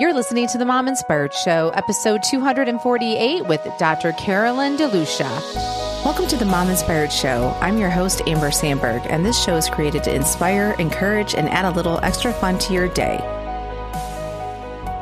You're listening to The Mom Inspired Show, episode 248 with Dr. Carolyn DeLucia. Welcome to The Mom Inspired Show. I'm your host, Amber Sandberg, and this show is created to inspire, encourage, and add a little extra fun to your day.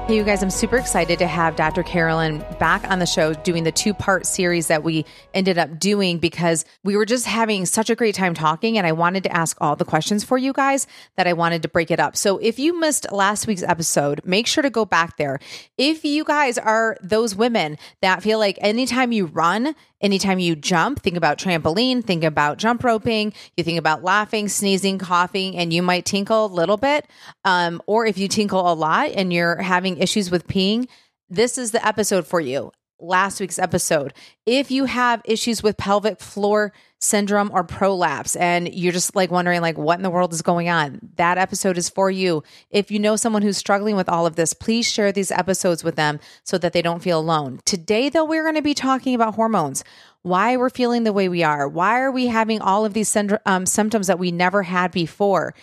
Hey, you guys, I'm super excited to have Dr. Carolyn back on the show doing the two-part series that we ended up doing because we were just having such a great time talking, and I wanted to ask all the questions for you guys that I wanted to break it up. So if you missed last week's episode, make sure to go back there. If you guys are those women that feel like anytime you run, anytime you jump, think about trampoline, think about jump roping, you think about laughing, sneezing, coughing, and you might tinkle a little bit. Or if you tinkle a lot and you're having issues with peeing, this is the episode for you. Last week's episode. If you have issues with pelvic floor syndrome or prolapse, and you're just like wondering like what in the world is going on, that episode is for you. If you know someone who's struggling with all of this, please share these episodes with them so that they don't feel alone. Today though, we're going to be talking about hormones, why we're feeling the way we are. Why are we having all of these symptoms that we never had before?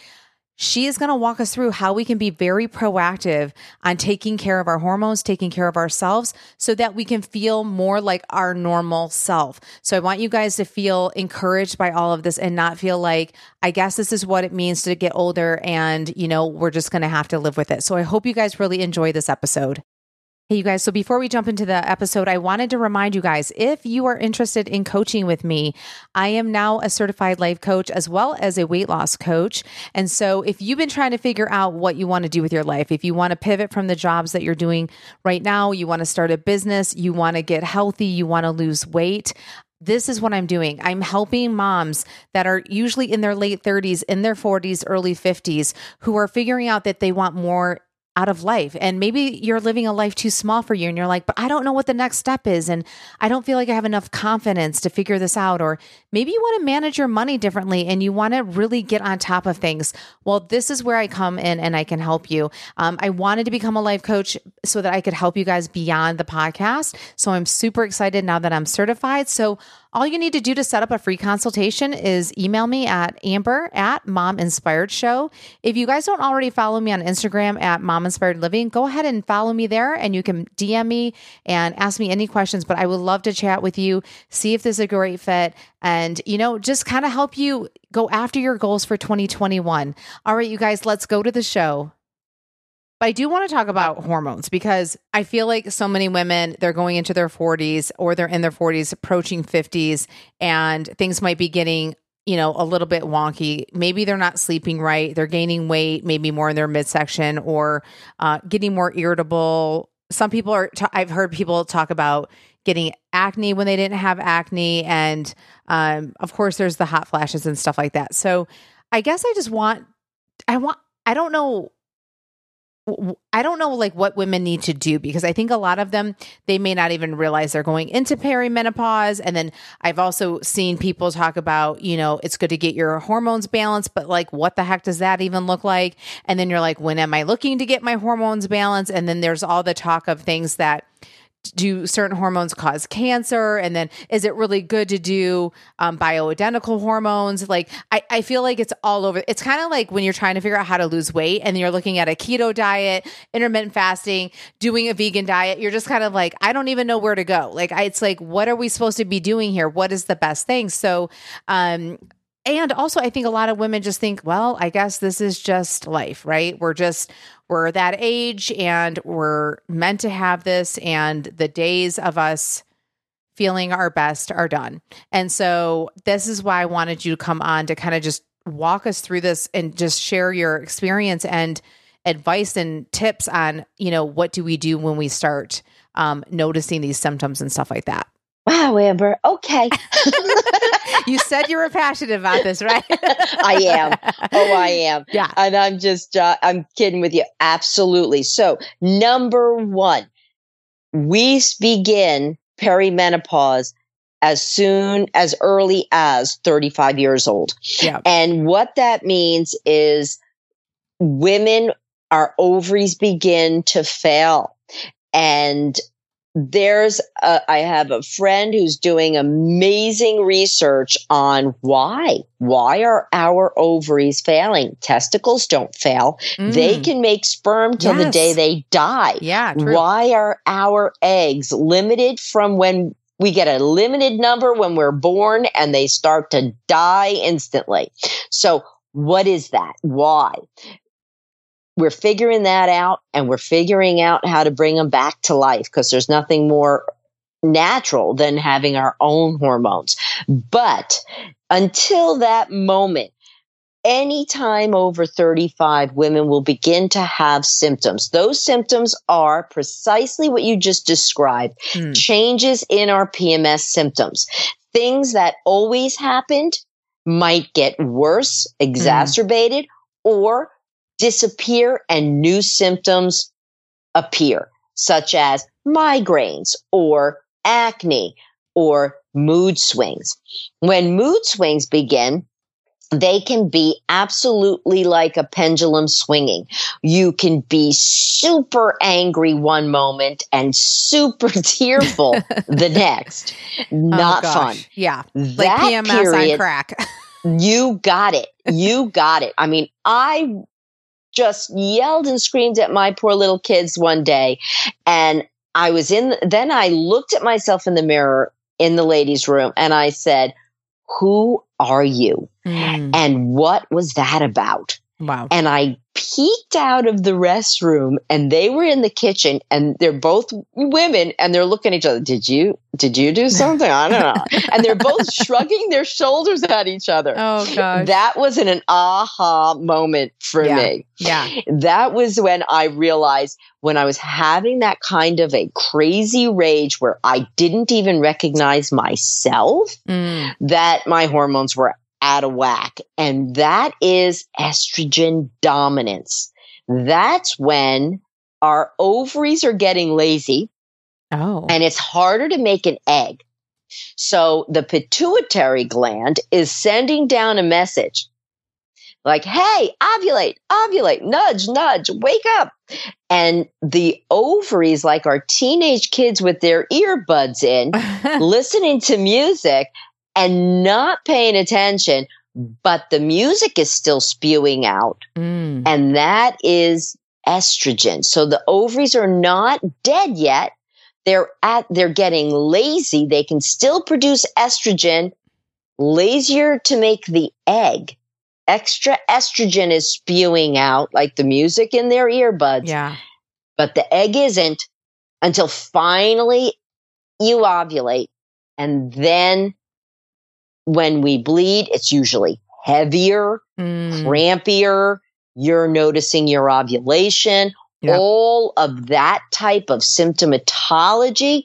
She is going to walk us through how we can be very proactive on taking care of our hormones, taking care of ourselves so that we can feel more like our normal self. So I want you guys to feel encouraged by all of this and not feel like, I guess this is what it means to get older and, you know, we're just going to have to live with it. So I hope you guys really enjoy this episode. Hey, you guys. So before we jump into the episode, I wanted to remind you guys, if you are interested in coaching with me, I am now a certified life coach as well as a weight loss coach. And so if you've been trying to figure out what you want to do with your life, if you want to pivot from the jobs that you're doing right now, you want to start a business, you want to get healthy, you want to lose weight, this is what I'm doing. I'm helping moms that are usually in their late 30s, in their 40s, early 50s, who are figuring out that they want more out of life. And maybe you're living a life too small for you and you're like, but I don't know what the next step is. And I don't feel like I have enough confidence to figure this out. Or maybe you want to manage your money differently and you want to really get on top of things. Well, this is where I come in and I can help you. I wanted to become a life coach so that I could help you guys beyond the podcast. So I'm super excited now that I'm certified. So all you need to do to set up a free consultation is email me at amber@mominspiredshow.com. If you guys don't already follow me on Instagram at mominspiredliving, go ahead and follow me there and you can DM me and ask me any questions, but I would love to chat with you, see if this is a great fit and, you know, just kind of help you go after your goals for 2021. All right, you guys, let's go to the show. But I do want to talk about hormones because I feel like so many women, they're going into their 40s or they're in their 40s, approaching 50s, and things might be getting, you know, a little bit wonky. Maybe they're not sleeping right. They're gaining weight, maybe more in their midsection or getting more irritable. Some people are, I've heard people talk about getting acne when they didn't have acne. And of course, there's the hot flashes and stuff like that. So I guess I just want, I don't know like what women need to do because I think a lot of them, they may not even realize they're going into perimenopause. And then I've also seen people talk about, you know, it's good to get your hormones balanced, but like, what the heck does that even look like? And then you're like, when am I looking to get my hormones balanced? And then there's all the talk of things that do certain hormones cause cancer? And then is it really good to do bioidentical hormones? Like, I feel like it's all over. It's kind of like when you're trying to figure out how to lose weight and you're looking at a keto diet, intermittent fasting, doing a vegan diet. You're just kind of like, I don't even know where to go. Like, it's like, what are we supposed to be doing here? What is the best thing? So, and also I think a lot of women just think, well, I guess this is just life, right? We're that age and we're meant to have this, and the days of us feeling our best are done. And so this is why I wanted you to come on to kind of just walk us through this and just share your experience and advice and tips on, you know, what do we do when we start noticing these symptoms and stuff like that. Wow, Amber. Okay. You said you were passionate about this, right? I am. Oh, I am. Yeah. And I'm just, I'm kidding with you. Absolutely. So number one, we begin perimenopause as early as 35 years old. Yeah. And what that means is our ovaries begin to fail. And I have a friend who's doing amazing research on why are our ovaries failing? Testicles don't fail. They can make sperm till the day they die. Yeah, true. Why are our eggs limited from when we get a limited number when we're born and they start to die instantly? So what is that? Why? We're figuring that out, and we're figuring out how to bring them back to life, because there's nothing more natural than having our own hormones. But until that moment, anytime over 35, women will begin to have symptoms. Those symptoms are precisely what you just described, changes in our PMS symptoms. Things that always happened might get worse, exacerbated, or disappear, and new symptoms appear, such as migraines or acne or mood swings. When mood swings begin, they can be absolutely like a pendulum swinging. You can be super angry one moment and super tearful the next. Not fun. Yeah. Like that PMS period, on crack. You got it. I mean, I just yelled and screamed at my poor little kids one day. And I was then I looked at myself in the mirror in the ladies' room and I said, who are you? And what was that about? Wow. And I peeked out of the restroom and they were in the kitchen and they're both women and they're looking at each other. Did you do something? I don't know. And they're both shrugging their shoulders at each other. Oh gosh. That wasn't an aha moment for me. Yeah. That was when I realized, when I was having that kind of a crazy rage where I didn't even recognize myself, that my hormones were out of whack. And that is estrogen dominance. That's when our ovaries are getting lazy. Oh. And it's harder to make an egg. So the pituitary gland is sending down a message like, hey, ovulate, nudge, wake up. And the ovaries, like our teenage kids with their earbuds in, listening to music, and not paying attention, but the music is still spewing out. And that is estrogen. So the ovaries are not dead yet. They're getting lazy. They can still produce estrogen, lazier to make the egg. Extra estrogen is spewing out like the music in their earbuds. Yeah. But the egg isn't until finally you ovulate. And then when we bleed, it's usually heavier, crampier. You're noticing your ovulation. Yep. All of that type of symptomatology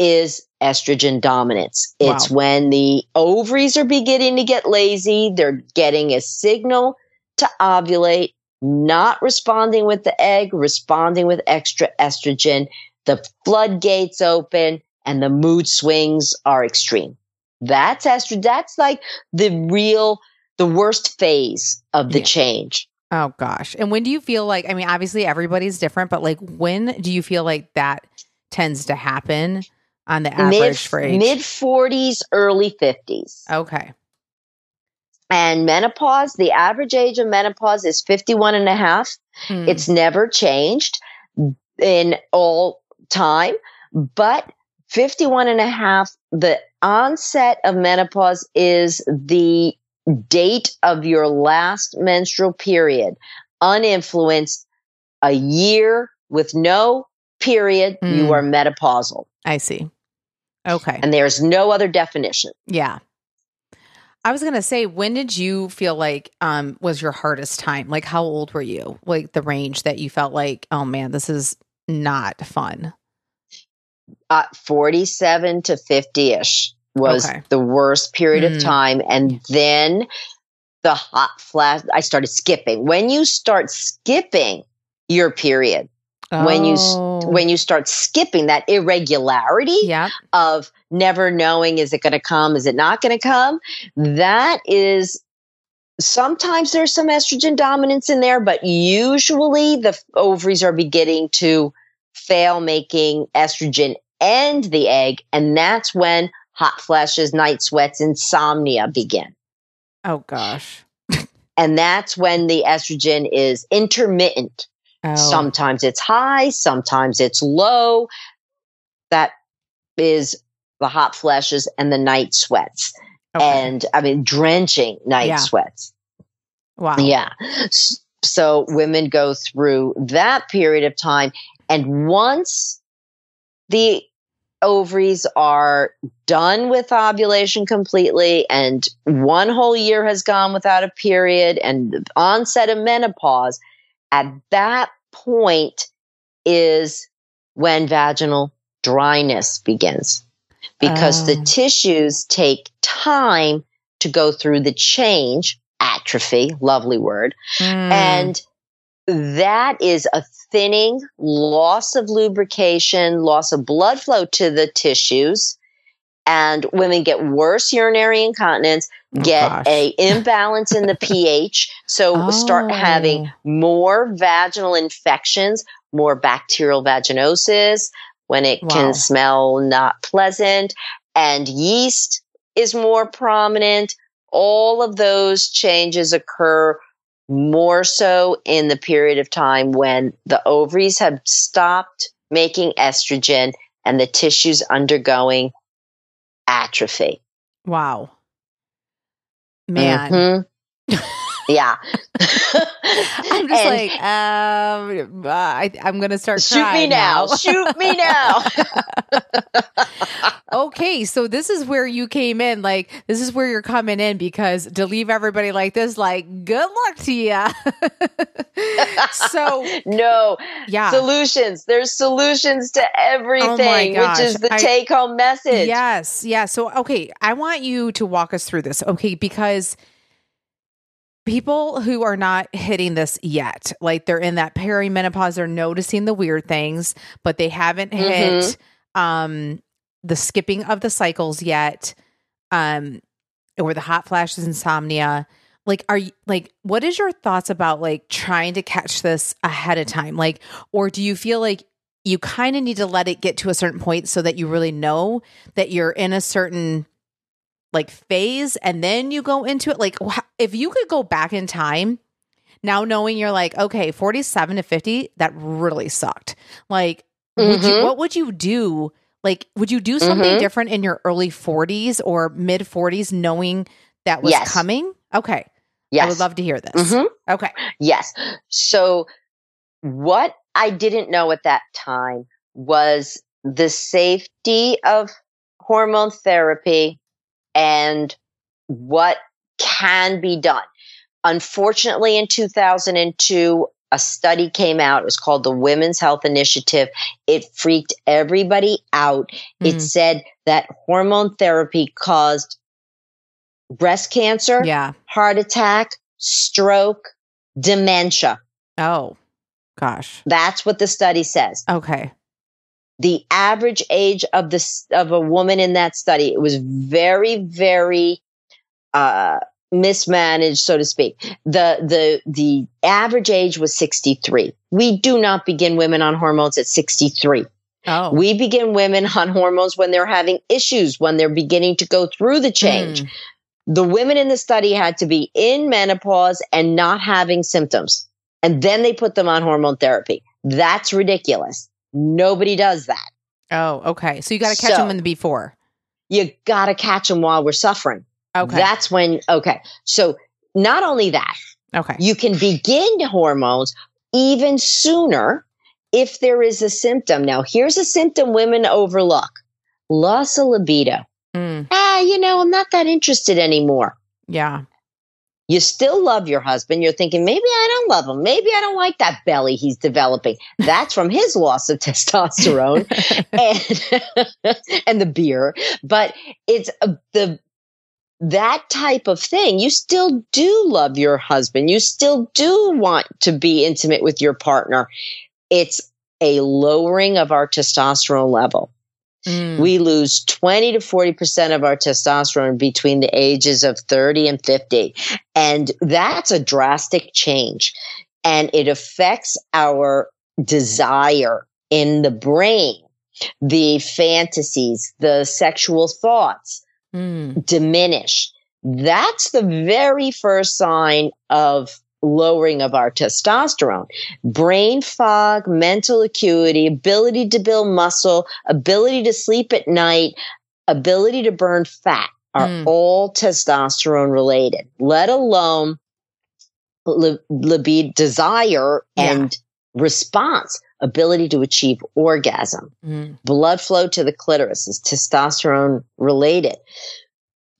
is estrogen dominance. It's when the ovaries are beginning to get lazy. They're getting a signal to ovulate, not responding with the egg, responding with extra estrogen. The floodgates open and the mood swings are extreme. That's estrogen. That's like the worst phase of the change. Oh gosh. And when do you feel like, I mean, obviously everybody's different, but like, when do you feel like that tends to happen on the average for age? Mid 40s, early 50s. Okay. And menopause, the average age of menopause is 51 and a half. It's never changed in all time, but 51 and a half, the onset of menopause is the date of your last menstrual period, uninfluenced, a year with no period, you are menopausal. I see. Okay. And there's no other definition. Yeah. I was going to say, when did you feel like was your hardest time? Like, how old were you? Like the range that you felt like, oh man, this is not fun. 47 to 50-ish was the worst period of time. And then the hot flash, I started skipping. When you start skipping your period, when you start skipping that irregularity of never knowing, is it going to come? Is it not going to come? That is, sometimes there's some estrogen dominance in there, but usually the ovaries are beginning to fail making estrogen and the egg. And that's when hot flashes, night sweats, insomnia begin. Oh, gosh. And that's when the estrogen is intermittent. Oh. Sometimes it's high, sometimes it's low. That is the hot flashes and the night sweats. Okay. And I mean, drenching night sweats. Wow. Yeah. So women go through that period of time. And once the ovaries are done with ovulation completely, and one whole year has gone without a period, and the onset of menopause, at that point is when vaginal dryness begins, because the tissues take time to go through the change, atrophy, lovely word, and that is a thinning, loss of lubrication, loss of blood flow to the tissues, and women get worse urinary incontinence, an imbalance in the pH, so start having more vaginal infections, more bacterial vaginosis, when it can smell not pleasant, and yeast is more prominent. All of those changes occur more so in the period of time when the ovaries have stopped making estrogen and the tissues undergoing atrophy. Wow. Man. Mm-hmm. Yeah. I'm just I'm going to start crying now. Shoot me now. Okay, so this is where you came in. Like, this is where you're coming in, because to leave everybody like this, like, good luck to you. So no, yeah, solutions. There's solutions to everything, which is the take-home message. Yes, yeah. So, okay, I want you to walk us through this, okay, because people who are not hitting this yet, like they're in that perimenopause, they're noticing the weird things, but they haven't hit the skipping of the cycles yet, or the hot flashes, insomnia. Like, are you, like, what is your thoughts about like trying to catch this ahead of time? Like, or do you feel like you kind of need to let it get to a certain point so that you really know that you're in a certain like phase, and then you go into it? Like, if you could go back in time now, knowing you're like, okay, 47 to 50, that really sucked. Like, what would you do? Like, would you do something different in your early 40s or mid 40s, knowing that was coming? Okay. Yes. I would love to hear this. Mm-hmm. Okay. Yes. So what I didn't know at that time was the safety of hormone therapy and what can be done. Unfortunately, in 2002, a study came out. It was called the Women's Health Initiative. It freaked everybody out. It said that hormone therapy caused breast cancer, heart attack, stroke, dementia. Oh, gosh. That's what the study says. Okay. The average age of a woman in that study, it was very, very mismanaged, so to speak. The average age was 63. We do not begin women on hormones at 63. Oh. We begin women on hormones when they're having issues, when they're beginning to go through the change. The women in the study had to be in menopause and not having symptoms. And then they put them on hormone therapy. That's ridiculous. Nobody does that. Oh, okay. So you got to catch them in the before. You got to catch them while we're suffering. Okay. That's when, okay. So not only that, okay, you can begin hormones even sooner if there is a symptom. Now, here's a symptom women overlook: loss of libido. I'm not that interested anymore. Yeah. You still love your husband. You're thinking, maybe I don't love him. Maybe I don't like that belly he's developing. That's from his loss of testosterone and the beer. But it's that type of thing. You still do love your husband. You still do want to be intimate with your partner. It's a lowering of our testosterone level. We lose 20 to 40% of our testosterone between the ages of 30 and 50. And that's a drastic change. And it affects our desire in the brain. the fantasies, the sexual thoughts diminish. That's the very first sign of lowering of our testosterone. Brain fog, mental acuity, ability to build muscle, ability to sleep at night, ability to burn fat are all testosterone related, let alone libido, desire and response, ability to achieve orgasm. Blood flow to the clitoris is testosterone related.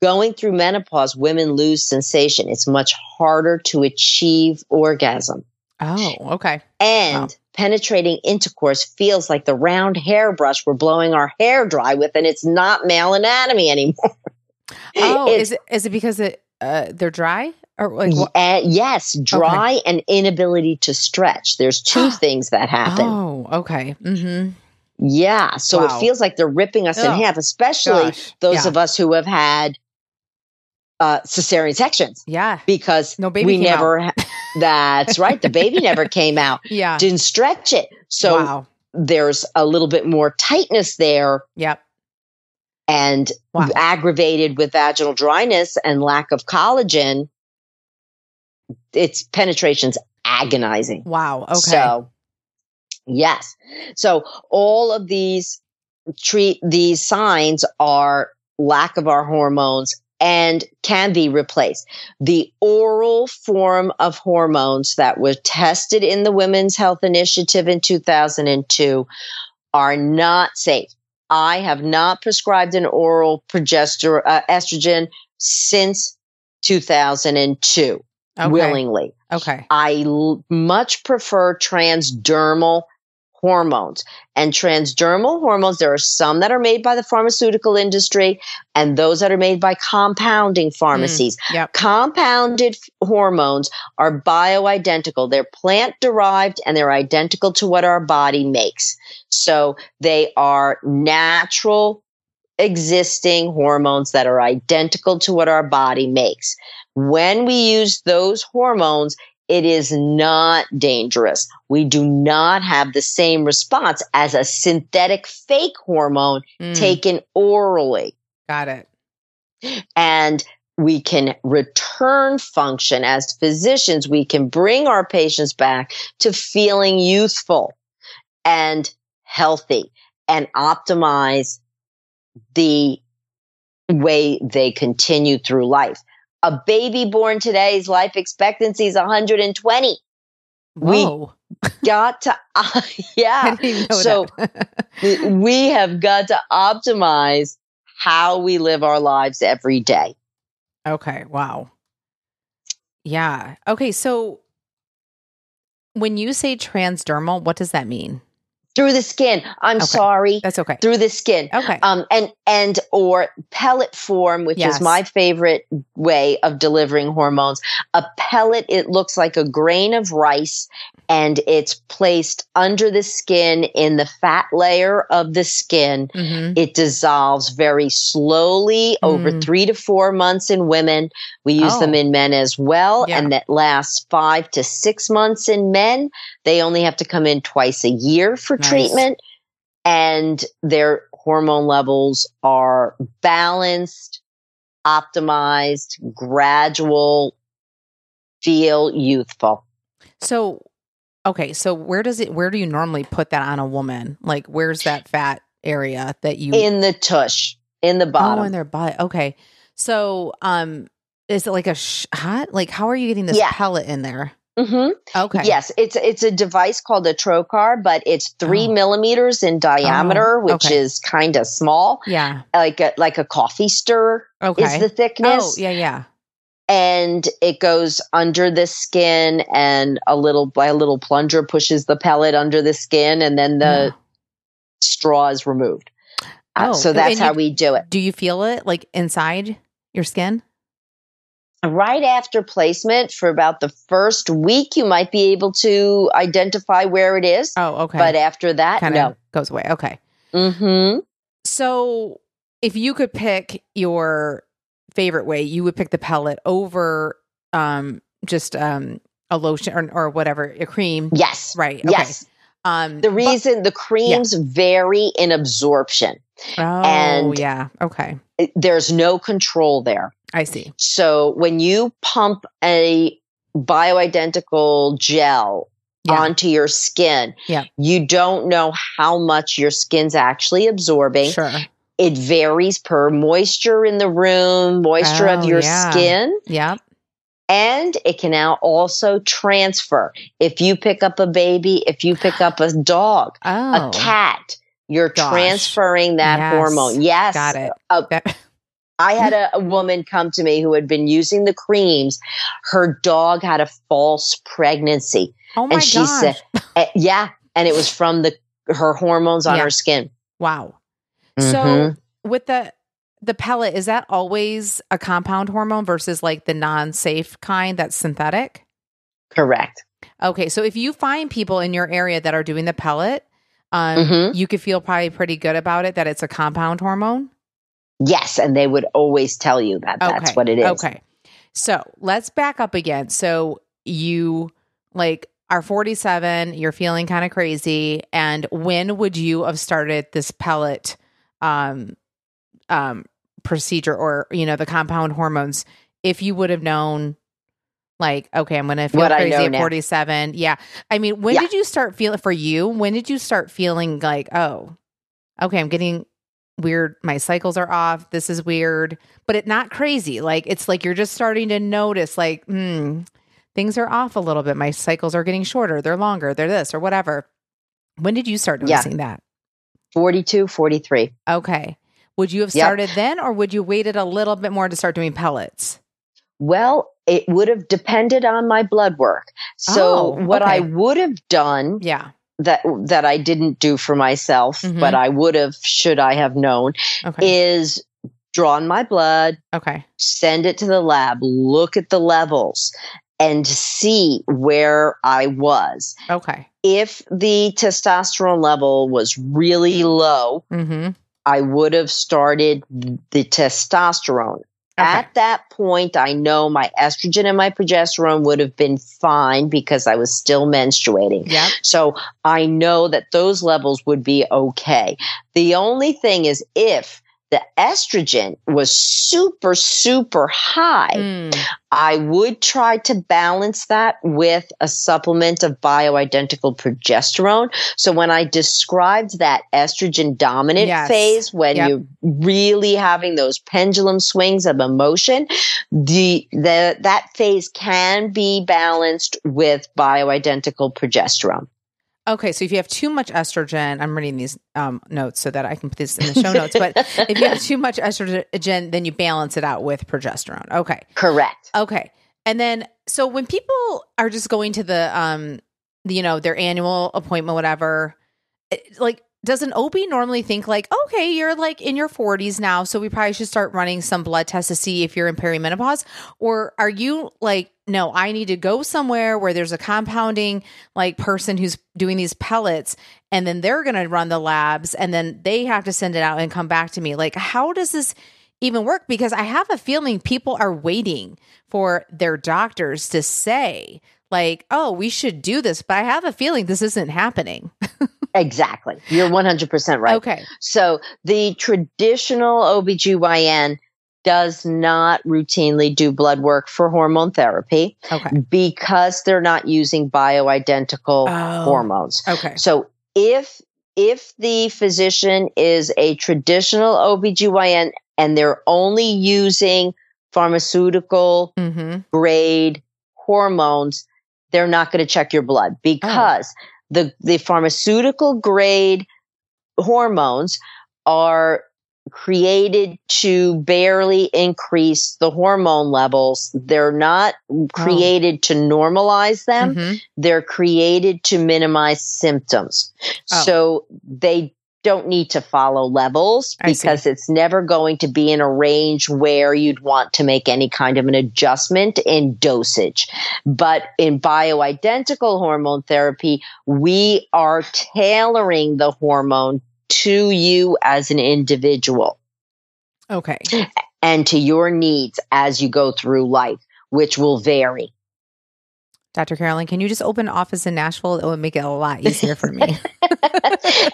Going through menopause, women lose sensation. It's much harder to achieve orgasm. Oh, okay. And penetrating intercourse feels like the round hairbrush we're blowing our hair dry with, and it's not male anatomy anymore. Oh, is it because they're dry? Or like yes, dry and inability to stretch. There's two things that happen. Oh, okay. Mm-hmm. Yeah. So it feels like they're ripping us in half, especially those of us who have had cesarean sections. Yeah. Because no baby that's right. The baby never came out. Yeah. Didn't stretch it. So there's a little bit more tightness there. Yep. And aggravated with vaginal dryness and lack of collagen, its penetration's agonizing. Wow. Okay. So yes. So all of these signs are lack of our hormones and can be replaced. The oral form of hormones that were tested in the Women's Health Initiative in 2002 are not safe. I have not prescribed an oral estrogen since 2002 willingly. Okay. I much prefer transdermal hormones. And transdermal hormones, there are some that are made by the pharmaceutical industry and those that are made by compounding pharmacies. Compounded hormones are bioidentical. They're plant-derived and they're identical to what our body makes. So they are natural existing hormones that are identical to what our body makes. When we use those hormones, it is not dangerous. We do not have the same response as a synthetic fake hormone taken orally. Got it. And we can return function. As physicians, we can bring our patients back to feeling youthful and healthy and optimize the way they continue through life. A baby born today's life expectancy is 120. Whoa. We got to, I didn't know that. We have got to optimize how we live our lives every day. Okay. Wow. Yeah. Okay. So when you say transdermal, what does that mean? Through the skin. I'm sorry. That's okay. Through the skin. Okay. Or pellet form, which is my favorite way of delivering hormones. A pellet, it looks like a grain of rice and it's placed under the skin in the fat layer of the skin. Mm-hmm. It dissolves very slowly over 3 to 4 months in women. We use them in men as well. Yeah. And that lasts 5 to 6 months in men. They only have to come in twice a year for treatment, and their hormone levels are balanced, optimized, gradual, feel youthful. So, so where do you normally put that on a woman? Like, where's that fat area that you in the tush, in the bottom, in their butt? Okay, so is it like a hot? Like, how are you getting this pellet in there? Mm-hmm. Okay. Yes, it's a device called a trocar, but it's 3 millimeters in diameter, which is kind of small. Yeah, like a coffee stirrer is the thickness. Oh, yeah. And it goes under the skin, and a little plunger pushes the pellet under the skin, and then the straw is removed. So that's how we do it. Do you feel it like inside your skin? Right after placement, for about the first week, you might be able to identify where it is. Oh, okay. But after that, no, goes away. Okay. Mm-hmm. So if you could pick your favorite way, you would pick the pellet over just a lotion or whatever, a cream. Yes. Right. Okay. Yes. The reason the creams vary in absorption. Oh, and yeah. Okay. There's no control there. I see. So when you pump a bioidentical gel onto your skin, you don't know how much your skin's actually absorbing. Sure. It varies per moisture in the room, moisture of your skin. Yeah. And it can now also transfer. If you pick up a baby, if you pick up a dog, a cat, you're transferring that hormone. Yes. Got it. I had a woman come to me who had been using the creams. Her dog had a false pregnancy. Oh my gosh. And she said, yeah. And it was from her hormones on her skin. Wow. Mm-hmm. So with the pellet, is that always a compound hormone versus like the non-safe kind that's synthetic? Correct. Okay. So if you find people in your area that are doing the pellet, you could feel probably pretty good about it that it's a compound hormone. Yes. And they would always tell you that that's what it is. Okay. So let's back up again. So you are 47, you're feeling kind of crazy. And when would you have started this pellet procedure or, the compound hormones, if you would have known okay, I'm going to feel crazy at 47. Now. Yeah. I mean, when did you start feeling like, oh, okay, I'm getting weird. My cycles are off. This is weird, but it's not crazy. Like, it's like, you're just starting to notice things are off a little bit. My cycles are getting shorter. They're longer. They're this or whatever. When did you start noticing that? 42, 43. Okay. Would you have started then, or would you waited a little bit more to start doing pellets? Well, it would have depended on my blood work. So what I would have done that I didn't do for myself, but I would have, should I have known, is drawn my blood, send it to the lab, look at the levels, and see where I was. Okay. If the testosterone level was really low, I would have started the testosterone. At that point, I know my estrogen and my progesterone would have been fine because I was still menstruating. Yep. So I know that those levels would be okay. The only thing is if the estrogen was super, super high, I would try to balance that with a supplement of bioidentical progesterone. So when I described that estrogen dominant phase, when you're really having those pendulum swings of emotion, that phase can be balanced with bioidentical progesterone. Okay, so if you have too much estrogen, I'm reading these notes so that I can put this in the show notes, but if you have too much estrogen, then you balance it out with progesterone. Okay. Correct. Okay. And then, so when people are just going to the, their annual appointment, whatever, does an OB normally think okay, you're in your 40s now, so we probably should start running some blood tests to see if you're in perimenopause? Or are you no, I need to go somewhere where there's a compounding person who's doing these pellets, and then they're going to run the labs, and then they have to send it out and come back to me? How does this even work? Because I have a feeling people are waiting for their doctors to say oh, we should do this, but I have a feeling this isn't happening. Exactly. You're 100% right. Okay. So the traditional OBGYN does not routinely do blood work for hormone therapy because they're not using bioidentical hormones. Okay. So if the physician is a traditional OBGYN and they're only using pharmaceutical grade hormones, they're not going to check your blood because the pharmaceutical grade hormones are created to barely increase the hormone levels. They're not created to normalize them. They're created to minimize symptoms. So they don't need to follow levels because it's never going to be in a range where you'd want to make any kind of an adjustment in dosage. But in bioidentical hormone therapy, we are tailoring the hormone to you as an individual. Okay. And to your needs as you go through life, which will vary. Dr. Carolyn, can you just open an office in Nashville? That would make it a lot easier for me.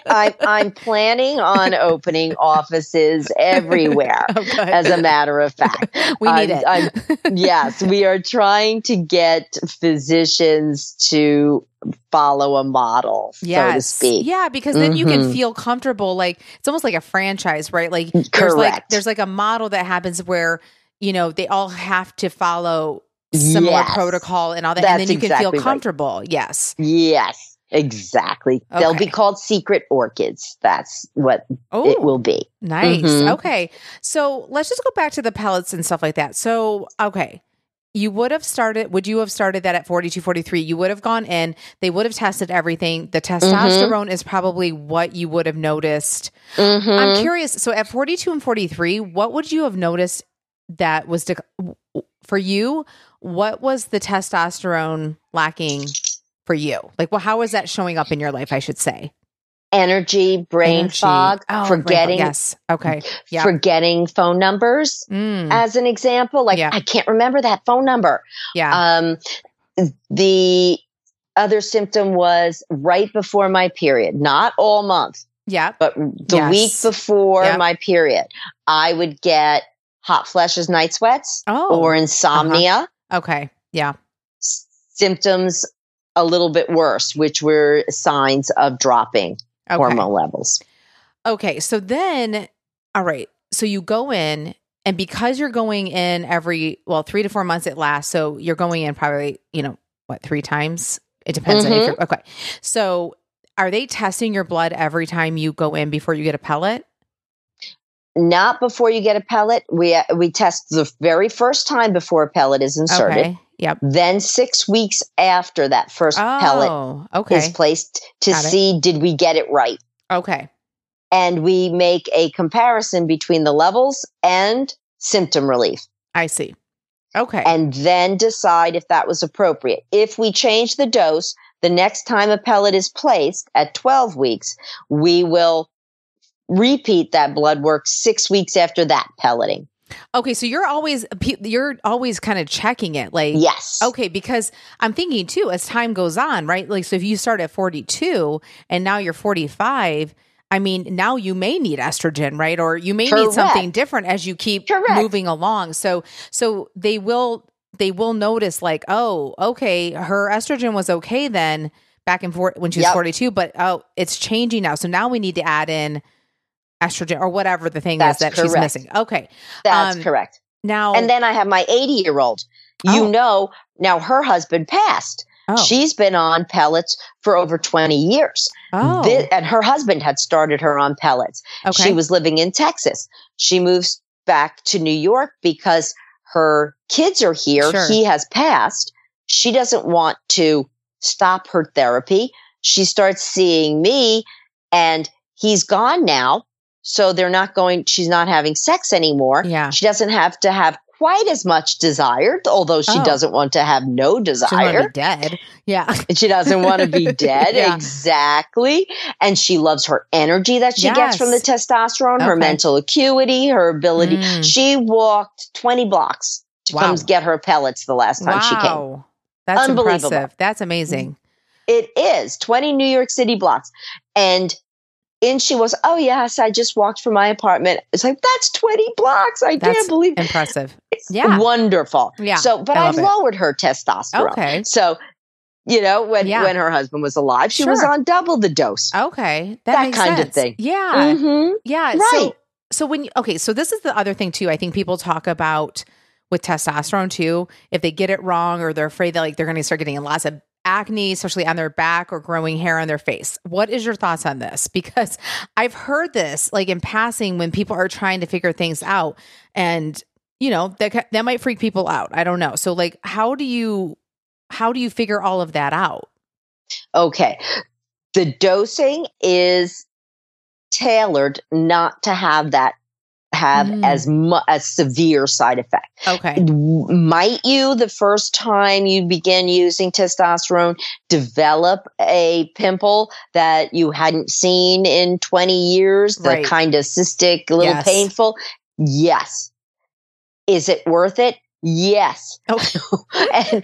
I'm planning on opening offices everywhere, as a matter of fact. We need it. Yes, we are trying to get physicians to follow a model, so to speak. Yeah, because then you can feel comfortable. Like, it's almost like a franchise, right? Like, there's like a model that happens where, you know, they all have to follow similar protocol and all that. And then you can feel comfortable. Right. Yes. Yes, exactly. Okay. They'll be called secret orchids. That's what it will be. Nice. Mm-hmm. Okay. So let's just go back to the pellets and stuff like that. So, okay. Would you have started that at 42, 43? You would have gone in, they would have tested everything. The testosterone is probably what you would have noticed. Mm-hmm. I'm curious. So at 42 and 43, what would you have noticed that was for you? What was the testosterone lacking for you? Like, well, how was that showing up in your life, I should say? Energy, brain fog, forgetting. Yes. Okay. Yeah. Forgetting phone numbers as an example. Like, I can't remember that phone number. Yeah. The other symptom was right before my period, not all month. Yeah. But the week before my period, I would get hot flashes, night sweats, or insomnia. Uh-huh. Okay. Yeah. Symptoms a little bit worse, which were signs of dropping hormone levels. Okay. So then, all right. So you go in, and because you're going in every, 3 to 4 months it lasts. So you're going in probably, 3 times? It depends on if you're, So are they testing your blood every time you go in before you get a pellet? Not before you get a pellet. We test the very first time before a pellet is inserted. Okay. Yep. Then 6 weeks after that first pellet is placed to see, did we get it right? Okay. And we make a comparison between the levels and symptom relief. I see. Okay. And then decide if that was appropriate. If we change the dose, the next time a pellet is placed at 12 weeks, we will repeat that blood work 6 weeks after that pelleting. Okay. So you're always kind of checking it. Like, yes. Okay. Because I'm thinking too, as time goes on, right? Like, so if you start at 42 and now you're 45, I mean, now you may need estrogen, right? Or you may need something different as you keep moving along. So they will notice, like, oh, okay, her estrogen was okay then back and forth when she was 42, but it's changing now. So now we need to add in estrogen or whatever the thing is that she's missing. Okay. That's correct. Now, and then I have my 80-year-old, now her husband passed. Oh. She's been on pellets for over 20 years. Oh. And her husband had started her on pellets. Okay. She was living in Texas. She moves back to New York because her kids are here. Sure. He has passed. She doesn't want to stop her therapy. She starts seeing me and he's gone now. So she's not having sex anymore. Yeah. She doesn't have to have quite as much desire, although she doesn't want to have no desire. She doesn't want to be dead. Yeah. She doesn't want to be dead. Yeah. Exactly. And she loves her energy that she gets from the testosterone, her mental acuity, her ability. She walked 20 blocks to come get her pellets the last time she came. That's impressive. That's amazing. It is. 20 New York City blocks. And in she was, oh, yes, I just walked from my apartment. It's like, that's 20 blocks. I can't believe it. Impressive. It's wonderful. Yeah. So, but I've lowered her testosterone. Okay. So, when her husband was alive, she was on double the dose. Okay. That kind of thing. Yeah. Mm-hmm. Yeah. Right. So so this is the other thing too. I think people talk about with testosterone too, if they get it wrong or they're afraid that they're going to start getting lots of acne, especially on their back or growing hair on their face. What is your thoughts on this? Because I've heard this in passing when people are trying to figure things out, and that might freak people out. I don't know. So how do you figure all of that out? Okay. The dosing is tailored not to have as severe side effect. Okay. Might you, the first time you begin using testosterone, develop a pimple that you hadn't seen in 20 years, the kind of cystic, a little painful? Yes. Is it worth it? Yes. Okay. And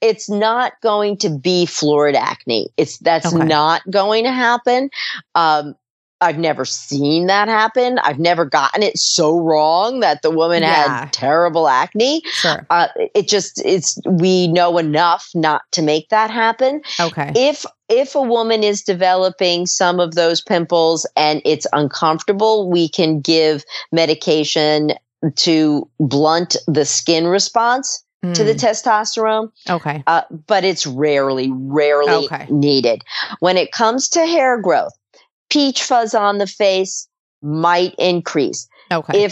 it's not going to be florid acne. That's not going to happen. I've never seen that happen. I've never gotten it so wrong that the woman had terrible acne. Sure. We know enough not to make that happen. Okay. If a woman is developing some of those pimples and it's uncomfortable, we can give medication to blunt the skin response to the testosterone. Okay. But it's rarely needed. When it comes to hair growth, peach fuzz on the face might increase. Okay.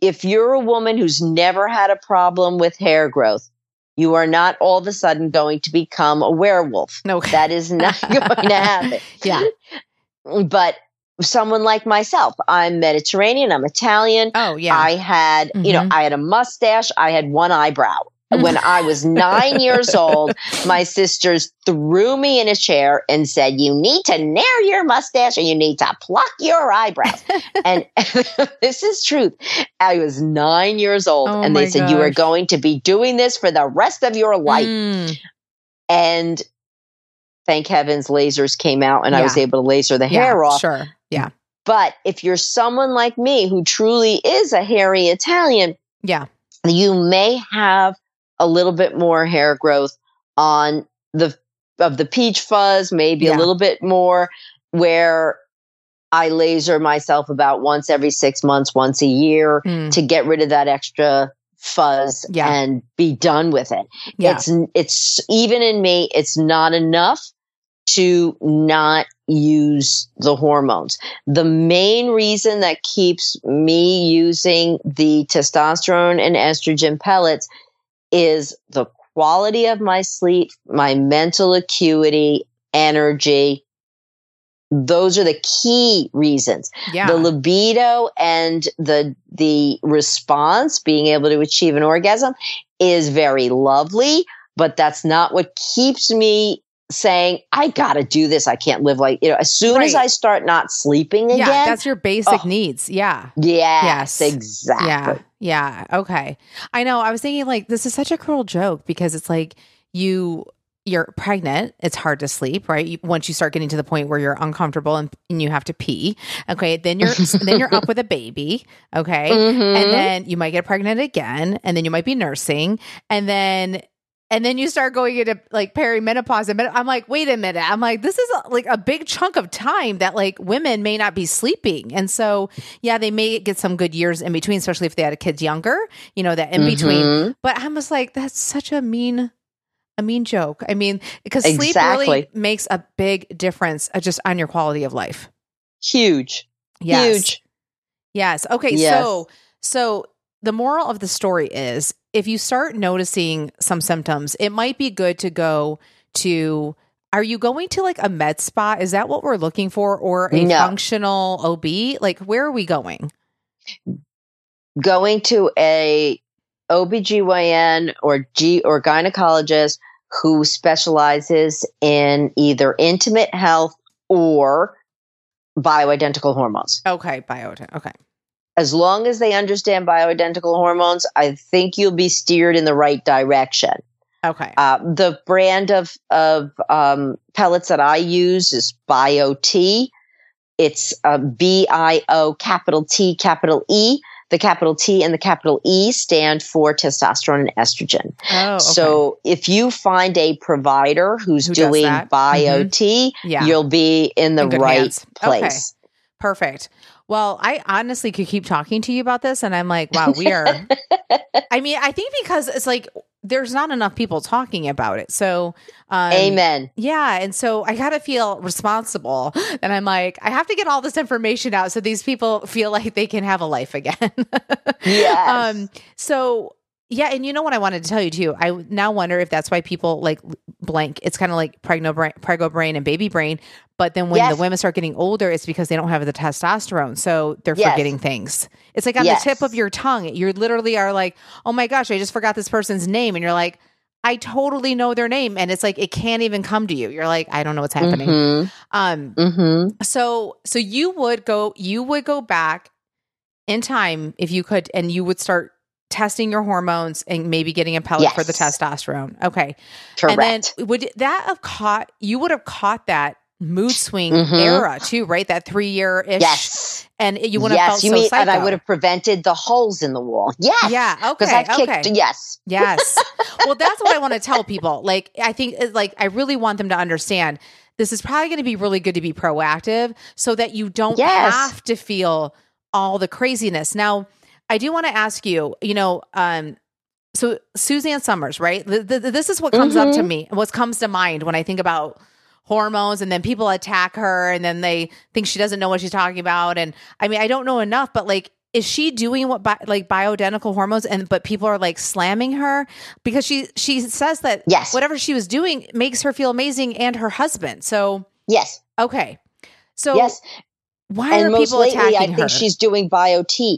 If you're a woman who's never had a problem with hair growth, you are not all of a sudden going to become a werewolf. Okay. That is not going to happen. Yeah. But someone like myself, I'm Mediterranean, I'm Italian. Oh, yeah. I had, I had a mustache. I had one eyebrow. When I was 9 years old, my sisters threw me in a chair and said, "You need to narrow your mustache and you need to pluck your eyebrows." And this is truth. I was 9 years old and they said, "You are going to be doing this for the rest of your life." And thank heavens lasers came out and I was able to laser the hair off. Sure. Yeah. But if you're someone like me who truly is a hairy Italian, you may have a little bit more hair growth on the peach fuzz, maybe a little bit more, where I laser myself about once every 6 months, once a year to get rid of that extra fuzz and be done with it. Yeah. It's even in me, it's not enough to not use the hormones. The main reason that keeps me using the testosterone and estrogen pellets is the quality of my sleep, my mental acuity, energy. Those are the key reasons. Yeah. The libido and the response, being able to achieve an orgasm, is very lovely, but that's not what keeps me saying, "I got to do this. I can't live like, as soon as I start not sleeping again." Yeah, that's your basic needs. Yeah. Yes, exactly. Yeah. Okay. I know. I was thinking, like, this is such a cruel joke because it's like you're pregnant. It's hard to sleep, right? Once you start getting to the point where you're uncomfortable and you have to pee. Okay. Then you're up with a baby. Okay. Mm-hmm. And then you might get pregnant again. And then you might be nursing. And then you start going into like perimenopause. And I'm like, wait a minute. I'm like, this is like a big chunk of time that like women may not be sleeping. And so, yeah, they may get some good years in between, especially if they had kids younger, that in between. Mm-hmm. But I'm just like, that's such a mean joke. I mean, because sleep really makes a big difference just on your quality of life. Huge. Yes. Huge. Yes. Okay. Yes. So the moral of the story is, if you start noticing some symptoms, it might be good to go to, are you going to like a med spa? Is that what we're looking for? Or a functional OB? Like, where are we going? Going to a OBGYN or gynecologist who specializes in either intimate health or bioidentical hormones. Okay. Okay. As long as they understand bioidentical hormones, I think you'll be steered in the right direction. Okay. The brand of pellets that I use is BioT. It's BIO, capital T, capital E. The capital T and the capital E stand for testosterone and estrogen. Oh, okay. So if you find a provider who doing BioT, you'll be in the right place. Okay. Perfect. Well, I honestly could keep talking to you about this and I'm like, wow, we are. I mean, I think because it's like, there's not enough people talking about it. So, amen. Yeah. And so I got to feel responsible and I'm like, I have to get all this information out so these people feel like they can have a life again. Yes. Yeah. And you know what I wanted to tell you too? I now wonder if that's why people like blank. It's kind of like preggo brain and baby brain. But then when the women start getting older, it's because they don't have the testosterone. So they're forgetting things. It's like on the tip of your tongue. You literally are like, oh my gosh, I just forgot this person's name. And you're like, I totally know their name. And it's like, it can't even come to you. You're like, I don't know what's happening. Mm-hmm. So you would go back in time if you could, and you would start testing your hormones and maybe getting a pellet for the testosterone. Okay. Correct. And then would that have caught, you would have caught that mood swing era too, right? That 3-year-ish. Yes. And you wouldn't have felt so psycho. And I would have prevented the holes in the wall. Yes. Yeah. Okay. Because I've kicked. Yes. Yes. Well, that's what I want to tell people. Like, I think like, I really want them to understand this is probably going to be really good to be proactive so that you don't have to feel all the craziness. Now, I do want to ask you, you know, so Suzanne Somers, right? This is what comes up to me, what comes to mind when I think about hormones, and then people attack her and then they think she doesn't know what she's talking about. And I mean, I don't know enough, but like, is she doing what like bioidentical hormones and, but people are like slamming her because she says that whatever she was doing makes her feel amazing and her husband. So Okay. So why and are people lately, attacking her? I think she's doing BioT.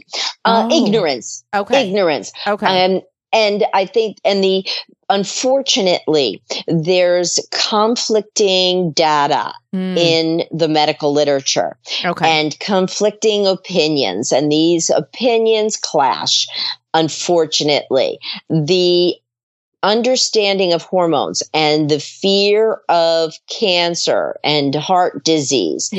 Ignorance. Okay. Ignorance. Okay. And I think, and the, unfortunately, there's conflicting data in the medical literature and conflicting opinions, and these opinions clash. Unfortunately, the understanding of hormones and the fear of cancer and heart disease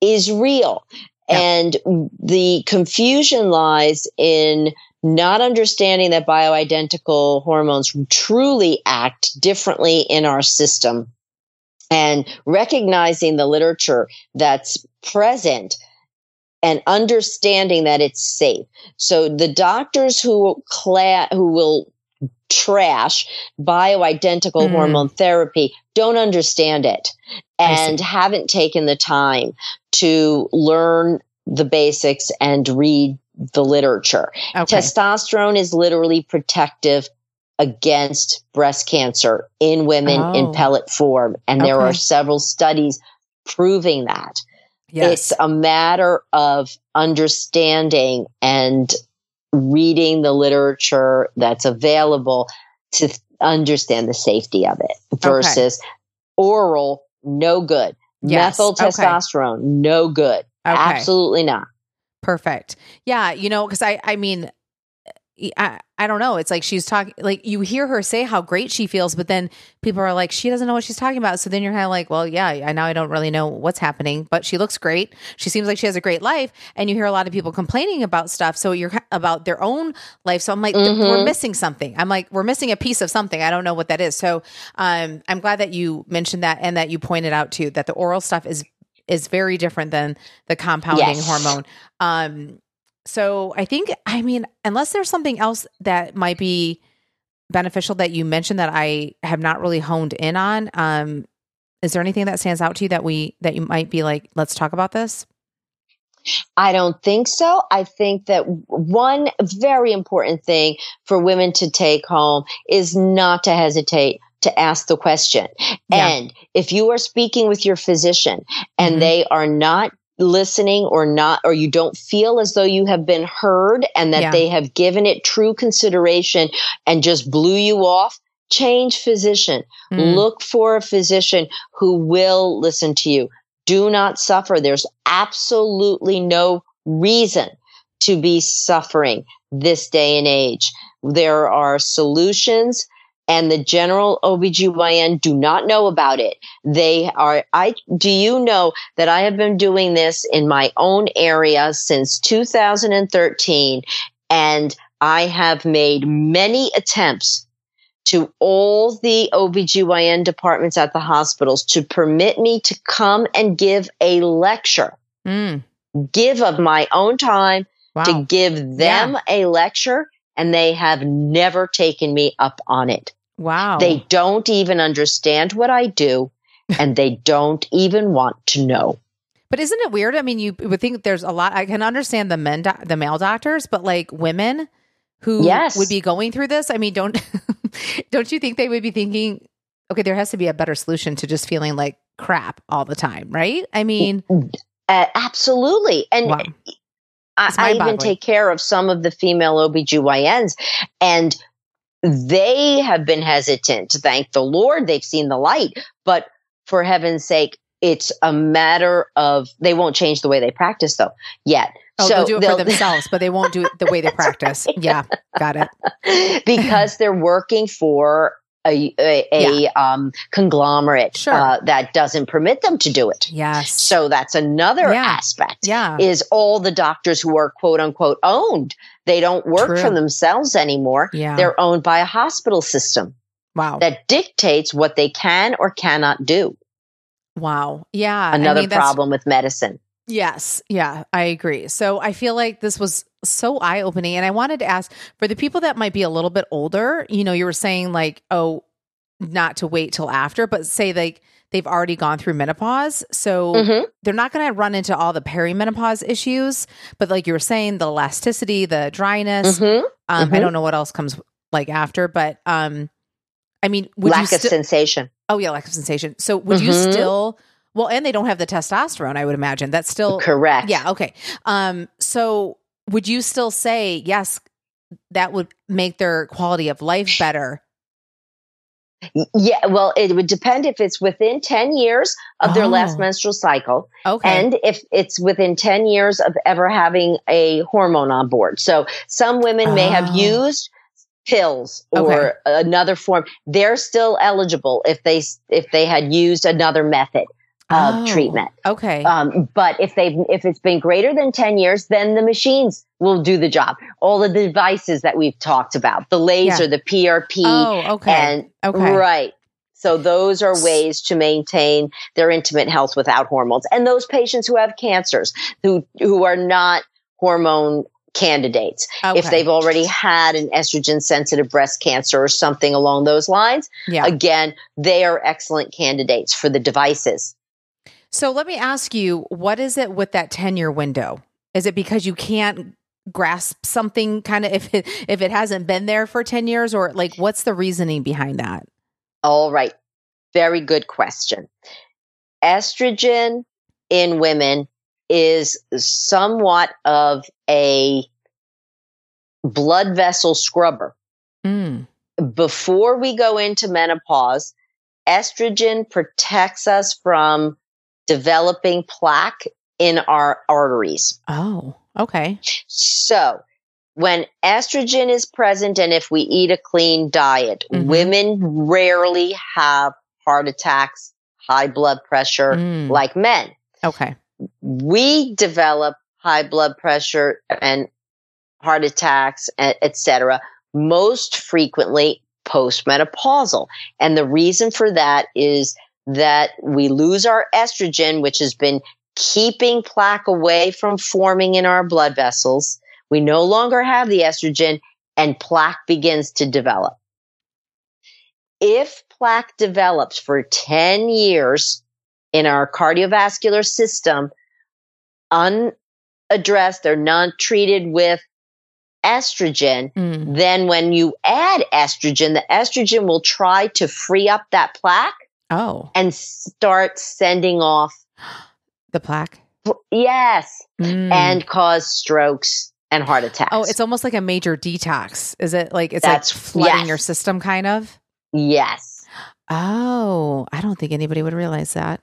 is real. Yeah. And the confusion lies in not understanding that bioidentical hormones truly act differently in our system, and recognizing the literature that's present and understanding that it's safe. So the doctors who will trash bioidentical hormone therapy don't understand it and haven't taken the time to learn the basics and read the literature. Okay. Testosterone is literally protective against breast cancer in women in pellet form. And there are several studies proving that. It's a matter of understanding and reading the literature that's available to understand the safety of it versus oral, no good. Methyl testosterone, no good. Absolutely not. Perfect. Yeah. You know, cause I mean, I don't know. It's like, she's talking, like you hear her say how great she feels, but then people are like, she doesn't know what she's talking about. So then you're kind of like, well, yeah, I don't really know what's happening, but she looks great. She seems like she has a great life. And you hear a lot of people complaining about stuff. So you're about their own life. So I'm like, we're missing something. I'm like, we're missing a piece of something. I don't know what that is. So, I'm glad that you mentioned that. And that you pointed out too, that the oral stuff is very different than the compounding hormone. So I think, I mean, unless there's something else that might be beneficial that you mentioned that I have not really honed in on, is there anything that stands out to you that you might be like, let's talk about this? I don't think so. I think that one very important thing for women to take home is not to hesitate to ask the question. Yeah. And if you are speaking with your physician and they are not listening or you don't feel as though you have been heard and that they have given it true consideration and just blew you off, change physician. Look for a physician who will listen to you. Do not suffer. There's absolutely no reason to be suffering this day and age. There are solutions. And the general OBGYN do not know about it. Do you know that I have been doing this in my own area since 2013, and I have made many attempts to all the OBGYN departments at the hospitals to permit me to come and give a lecture, give of my own time to give them a lecture. And they have never taken me up on it. Wow. They don't even understand what I do, and they don't even want to know. But isn't it weird? I mean, you would think there's a lot. I can understand the male doctors, but like women who would be going through this. I mean, don't you think they would be thinking, okay, there has to be a better solution to just feeling like crap all the time, right? I mean, absolutely. And I even take care of some of the female OBGYNs, and they have been hesitant. Thank the Lord, they've seen the light. But for heaven's sake, it's a matter of, they won't change the way they practice though yet. Oh, so they'll do it for themselves, but they won't do it the way they practice. Right. Yeah. Got it. Because they're working for a conglomerate that doesn't permit them to do it. Yes. So that's another aspect is all the doctors who are quote unquote owned. They don't work for themselves anymore. Yeah. They're owned by a hospital system. Wow. That dictates what they can or cannot do. Wow. Yeah. Another problem with medicine. Yes. Yeah, I agree. So I feel like this was so eye-opening. And I wanted to ask, for the people that might be a little bit older, you know, you were saying like, oh, not to wait till after, but say like they've already gone through menopause. So they're not going to run into all the perimenopause issues, but like you were saying, the elasticity, the dryness, I don't know what else comes like after, but I mean, lack of sensation. Oh yeah. Lack of sensation. So would you still, well, and they don't have the testosterone, I would imagine. That's still correct. Yeah. Okay. So would you still say, yes, that would make their quality of life better? Yeah. Well, it would depend if it's within 10 years of their last menstrual cycle. Okay. And if it's within 10 years of ever having a hormone on board. So some women may have used pills or another form. They're still eligible if they had used another method of treatment. Okay. But if it's been greater than 10 years, then the machines will do the job. All of the devices that we've talked about, the laser, the PRP. Oh, okay. And, right. So those are ways to maintain their intimate health without hormones. And those patients who have cancers, who are not hormone candidates. Okay. If they've already had an estrogen sensitive breast cancer or something along those lines, again, they are excellent candidates for the devices. So let me ask you, what is it with that 10-year window? Is it because you can't grasp something kind of if it hasn't been there for 10 years, or like what's the reasoning behind that? All right. Very good question. Estrogen in women is somewhat of a blood vessel scrubber. Mm. Before we go into menopause, estrogen protects us from developing plaque in our arteries. Oh, okay. So when estrogen is present and if we eat a clean diet, women rarely have heart attacks, high blood pressure like men. Okay. We develop high blood pressure and heart attacks, et cetera, most frequently postmenopausal. And the reason for that is that we lose our estrogen, which has been keeping plaque away from forming in our blood vessels. We no longer have the estrogen and plaque begins to develop. If plaque develops for 10 years, in our cardiovascular system, unaddressed or non-treated with estrogen, then when you add estrogen, the estrogen will try to free up that plaque and start sending off the plaque. Yes. And cause strokes and heart attacks. Oh, it's almost like a major detox. Is it like, it's like flooding your system kind of? Yes. Oh, I don't think anybody would realize that.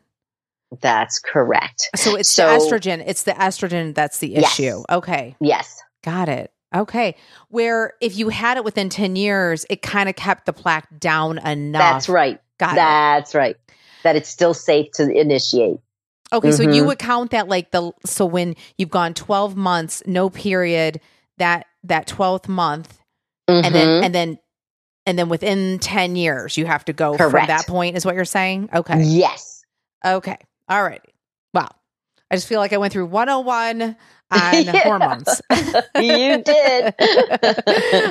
That's correct. So it's the estrogen. It's the estrogen that's the issue. Yes. Okay. Yes. Got it. Okay. Where if you had it within 10 years, it kind of kept the plaque down enough. That's right. Got it. That's right. That it's still safe to initiate. Okay. So you would count that like so when you've gone 12 months, no period, that 12th month, and then within 10 years, you have to go from that point is what you're saying? Okay. Yes. Okay. All right. Wow. I just feel like I went through 101 on hormones. You did.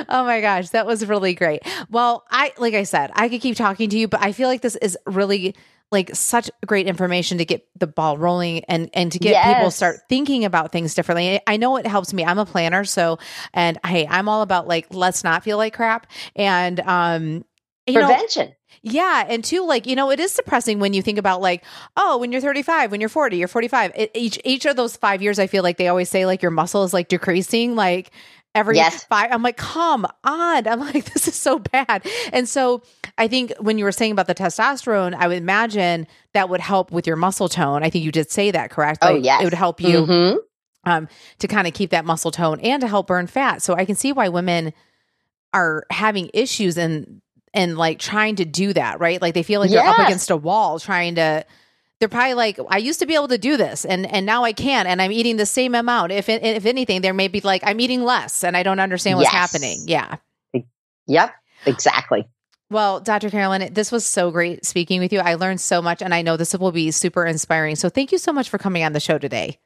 Oh my gosh. That was really great. Well, like I said, I could keep talking to you, but I feel like this is really like such great information to get the ball rolling and to get people start thinking about things differently. I know it helps me. I'm a planner. So, and hey, I'm all about like, let's not feel like crap. And, prevention. Yeah. And two, like, you know, it is depressing when you think about like, oh, when you're 35, when you're 40, you're 45, each of those 5 years, I feel like they always say like your muscle is like decreasing, like every 5. I'm like, come on. I'm like, this is so bad. And so I think when you were saying about the testosterone, I would imagine that would help with your muscle tone. I think you did say that, correct? Like, it would help you to kind of keep that muscle tone and to help burn fat. So I can see why women are having issues and like trying to do that, right? Like they feel like they're up against a wall trying to, they're probably like, I used to be able to do this and now I can't, and I'm eating the same amount. If anything, there may be like, I'm eating less and I don't understand what's happening. Yeah. Yep. Exactly. Well, Dr. Carolyn, this was so great speaking with you. I learned so much, and I know this will be super inspiring. So thank you so much for coming on the show today.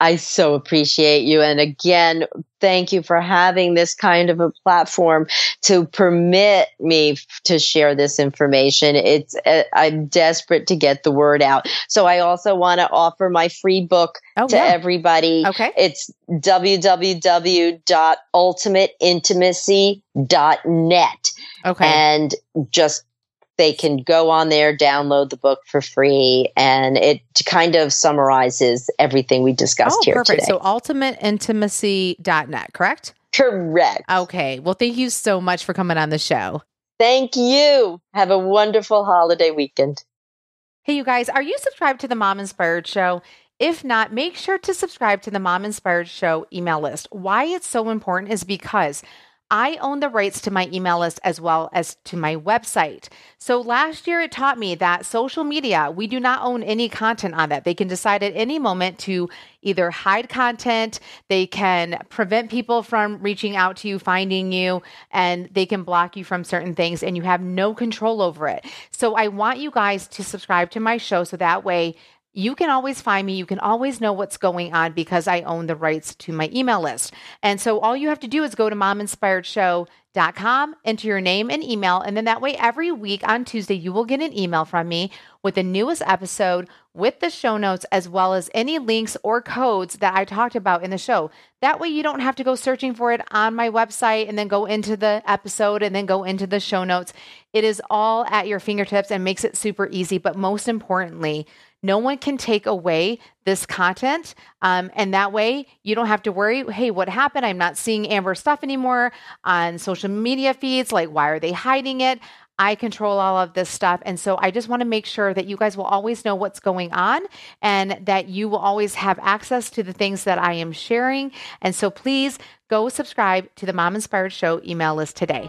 I so appreciate you. And again, thank you for having this kind of a platform to permit me to share this information. It's I'm desperate to get the word out. So I also want to offer my free book to everybody. Okay. It's www.ultimateintimacy.net. Okay. And just they can go on there, download the book for free, and it kind of summarizes everything we discussed here perfect. Today. So ultimateintimacy.net, correct? Correct. Okay. Well, thank you so much for coming on the show. Thank you. Have a wonderful holiday weekend. Hey, you guys, are you subscribed to the Mom Inspired Show? If not, make sure to subscribe to the Mom Inspired Show email list. Why it's so important is because I own the rights to my email list as well as to my website. So last year, it taught me that social media, we do not own any content on that. They can decide at any moment to either hide content, they can prevent people from reaching out to you, finding you, and they can block you from certain things, and you have no control over it. So I want you guys to subscribe to my show so that way you can always find me. You can always know what's going on because I own the rights to my email list. And so all you have to do is go to mominspiredshow.com, enter your name and email, and then that way every week on Tuesday, you will get an email from me with the newest episode, with the show notes, as well as any links or codes that I talked about in the show. That way you don't have to go searching for it on my website and then go into the episode and then go into the show notes. It is all at your fingertips and makes it super easy. But most importantly, no one can take away this content. And that way you don't have to worry, hey, what happened? I'm not seeing Amber's stuff anymore on social media feeds. Like, why are they hiding it? I control all of this stuff. And so I just want to make sure that you guys will always know what's going on and that you will always have access to the things that I am sharing. And so please go subscribe to the Mom Inspired Show email list today.